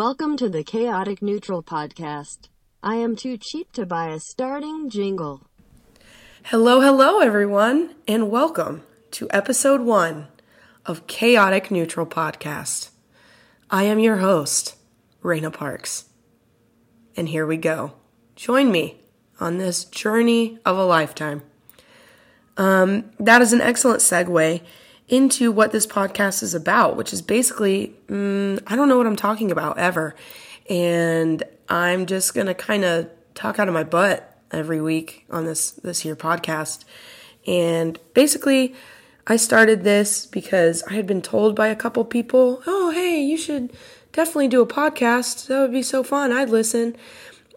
Welcome to the Chaotic Neutral Podcast. I am too cheap to buy a starting jingle. Hello, everyone, and welcome to episode 1 of Chaotic Neutral Podcast. I am your host, Raina Parks. And here we go. Join me on this journey of a lifetime. That is an excellent segue into what this podcast is about, which is basically, I don't know what I'm talking about ever. And I'm just going to kind of talk out of my butt every week on this here podcast. And basically, I started this because I had been told by a couple people, oh, hey, you should definitely do a podcast. That would be so fun. I'd listen.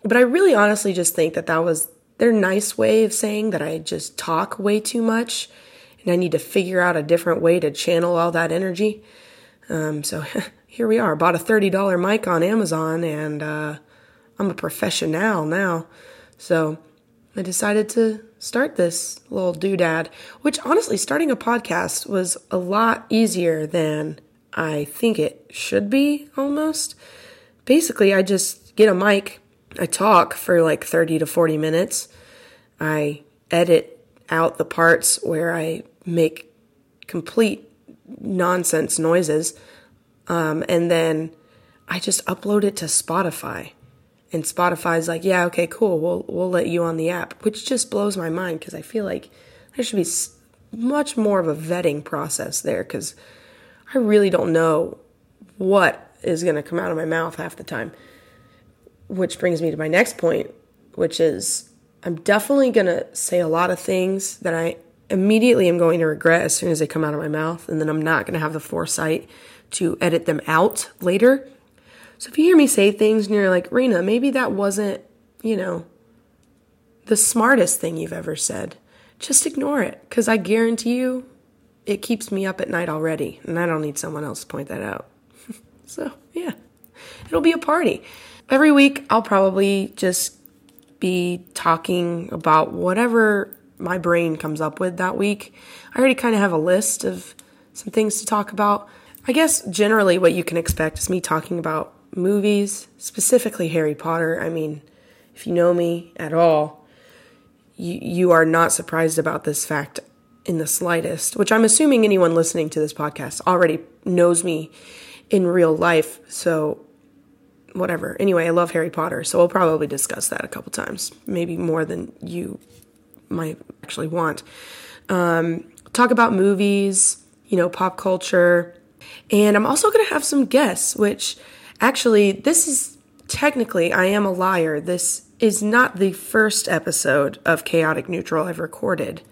But I really honestly just think that was their nice way of saying that I just talk way too much. And I need to figure out a different way to channel all that energy. So here we are. Bought a $30 mic on Amazon, and I'm a professional now. So I decided to start this little doodad, which honestly, starting a podcast was a lot easier than I think it should be almost. Basically, I just get a mic. I talk for like 30 to 40 minutes. I edit out the parts where I make complete nonsense noises, and then I just upload it to Spotify, and Spotify's like, yeah, okay, cool, we'll let you on the app, which just blows my mind, because I feel like there should be much more of a vetting process there, because I really don't know what is going to come out of my mouth half the time, which brings me to my next point, which is I'm definitely going to say a lot of things that I immediately I'm going to regret as soon as they come out of my mouth, and then I'm not going to have the foresight to edit them out later. So if you hear me say things and you're like, Raina, maybe that wasn't, the smartest thing you've ever said, just ignore it, because I guarantee you it keeps me up at night already, and I don't need someone else to point that out. So yeah, it'll be a party. Every week I'll probably just be talking about whatever my brain comes up with that week. I already kind of have a list of some things to talk about. I guess generally what you can expect is me talking about movies, specifically Harry Potter. I mean, if you know me at all, you are not surprised about this fact in the slightest, which I'm assuming anyone listening to this podcast already knows me in real life, so whatever. Anyway, I love Harry Potter, so we'll probably discuss that a couple times, maybe more than you might actually want. Talk about movies, pop culture. And I'm also going to have some guests, which actually, this is technically, I am a liar. This is not the first episode of Chaotic Neutral I've recorded.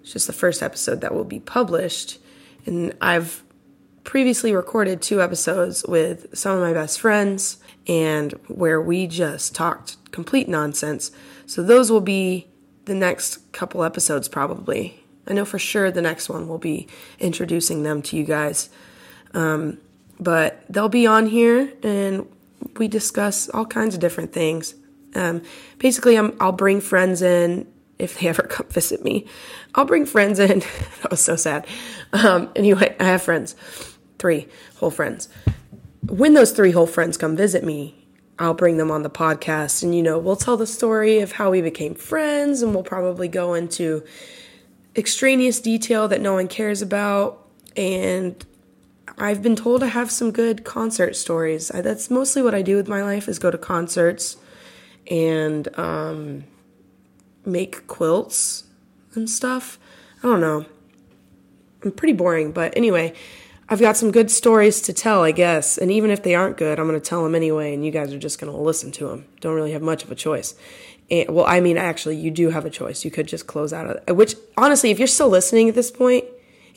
It's just the first episode that will be published. And I've previously recorded 2 episodes with some of my best friends and where we just talked complete nonsense. So those will be the next couple episodes, probably. I know for sure the next one will be introducing them to you guys. But they'll be on here, and we discuss all kinds of different things. Basically, I'll bring friends in if they ever come visit me. I'll bring friends in. That was so sad. Anyway, I have friends. 3 whole friends. When those 3 whole friends come visit me, I'll bring them on the podcast, and, we'll tell the story of how we became friends, and we'll probably go into extraneous detail that no one cares about, and I've been told I have some good concert stories. That's mostly what I do with my life, is go to concerts and make quilts and stuff. I don't know. I'm pretty boring, but anyway, I've got some good stories to tell, I guess, and even if they aren't good, I'm going to tell them anyway, and you guys are just going to listen to them. Don't really have much of a choice. And, well, I mean, actually, you do have a choice. You could just close out of it, which, honestly, if you're still listening at this point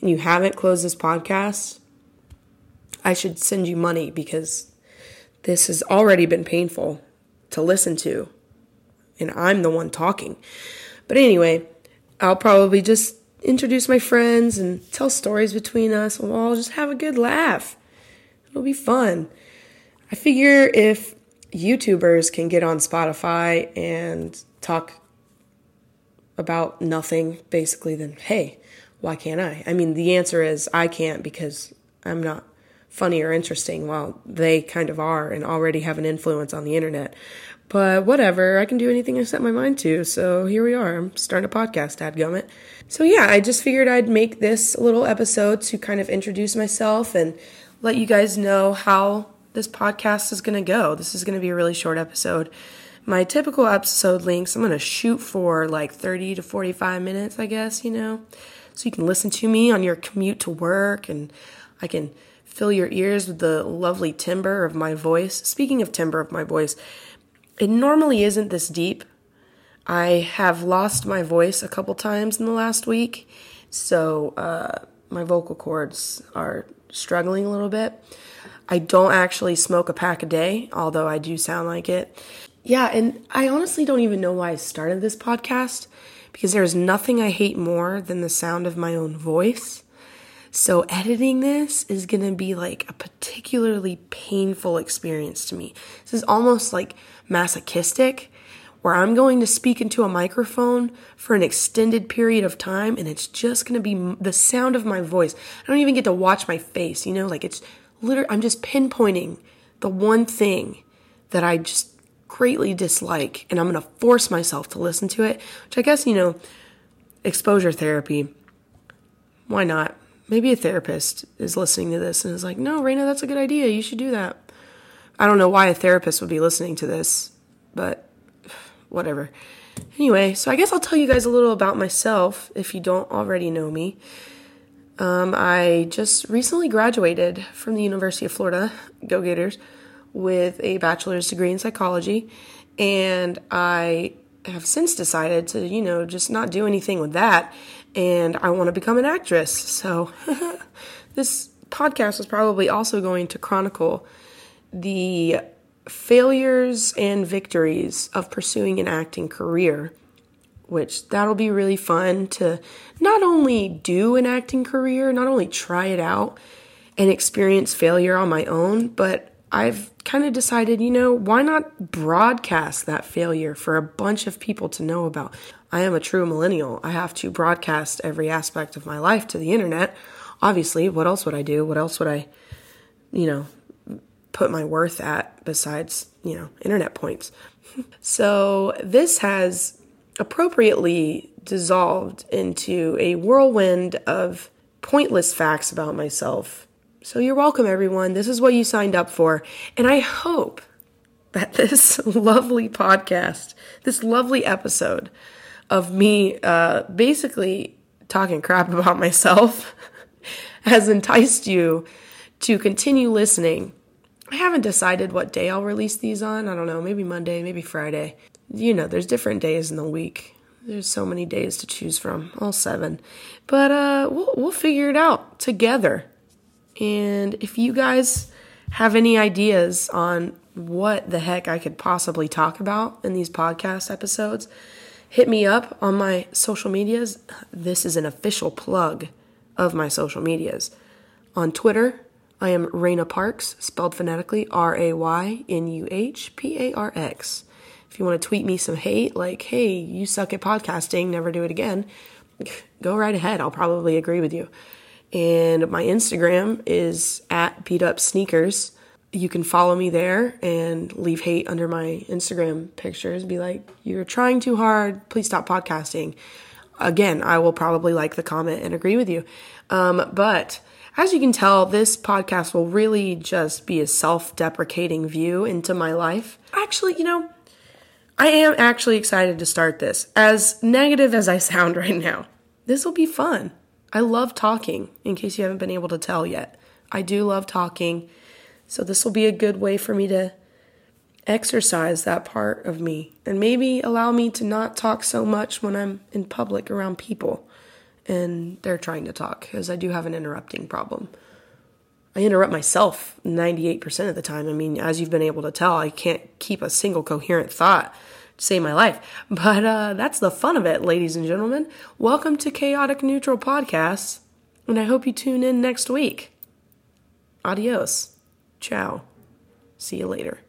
and you haven't closed this podcast, I should send you money, because this has already been painful to listen to, and I'm the one talking. But anyway, I'll probably just introduce my friends and tell stories between us, and we'll all just have a good laugh. It'll be fun. I figure if YouTubers can get on Spotify and talk about nothing, basically, then hey, why can't I? I mean, the answer is I can't, because I'm not funny or interesting, while they kind of are and already have an influence on the internet. But whatever, I can do anything I set my mind to. So here we are. I'm starting a podcast, dadgummit. So yeah, I just figured I'd make this little episode to kind of introduce myself and let you guys know how this podcast is going to go. This is going to be a really short episode. My typical episode lengths, I'm going to shoot for like 30 to 45 minutes, I guess, you know. So you can listen to me on your commute to work, and I can fill your ears with the lovely timbre of my voice. Speaking of timbre of my voice, it normally isn't this deep. I have lost my voice a couple times in the last week, so my vocal cords are struggling a little bit. I don't actually smoke a pack a day, although I do sound like it. Yeah, and I honestly don't even know why I started this podcast, because there's nothing I hate more than the sound of my own voice. So editing this is going to be like a particularly painful experience to me. This is almost like masochistic, where I'm going to speak into a microphone for an extended period of time, and it's just going to be the sound of my voice. I don't even get to watch my face, you know, like it's literally, I'm just pinpointing the one thing that I just greatly dislike, and I'm going to force myself to listen to it, which I guess, you know, exposure therapy, why not? Maybe a therapist is listening to this and is like, no, Raina, that's a good idea. You should do that. I don't know why a therapist would be listening to this, but whatever. Anyway, so I guess I'll tell you guys a little about myself if you don't already know me. I just recently graduated from the University of Florida, go Gators, with a bachelor's degree in psychology, and I have since decided to, you know, just not do anything with that, and I want to become an actress, so this podcast is probably also going to chronicle the failures and victories of pursuing an acting career, which that'll be really fun to not only do an acting career, not only try it out and experience failure on my own, but I've kind of decided, you know, why not broadcast that failure for a bunch of people to know about? I am a true millennial. I have to broadcast every aspect of my life to the internet. Obviously, what else would I do? What else would I, you know, put my worth at besides, you know, internet points? So this has appropriately dissolved into a whirlwind of pointless facts about myself. So you're welcome, everyone. This is what you signed up for. And I hope that this lovely podcast, this lovely episode of me basically talking crap about myself has enticed you to continue listening. I haven't decided what day I'll release these on. I don't know, maybe Monday, maybe Friday. You know, there's different days in the week. There's so many days to choose from, all 7. But we'll figure it out together. And if you guys have any ideas on what the heck I could possibly talk about in these podcast episodes, hit me up on my social medias. This is an official plug of my social medias. On Twitter, I am Raina Parks, spelled phonetically RAYNUHPARX. If you want to tweet me some hate, like, hey, you suck at podcasting, never do it again, go right ahead. I'll probably agree with you. And my Instagram is @beatupsneakers. You can follow me there and leave hate under my Instagram pictures. Be like, you're trying too hard. Please stop podcasting. Again, I will probably like the comment and agree with you. But as you can tell, this podcast will really just be a self-deprecating view into my life. Actually, you know, I am actually excited to start this. As negative as I sound right now, this will be fun. I love talking, in case you haven't been able to tell yet. I do love talking, so this will be a good way for me to exercise that part of me and maybe allow me to not talk so much when I'm in public around people and they're trying to talk, because I do have an interrupting problem. I interrupt myself 98% of the time. I mean, as you've been able to tell, I can't keep a single coherent thought save my life. But that's the fun of it, ladies and gentlemen. Welcome to Chaotic Neutral Podcast, and I hope you tune in next week. Adios. Ciao. See you later.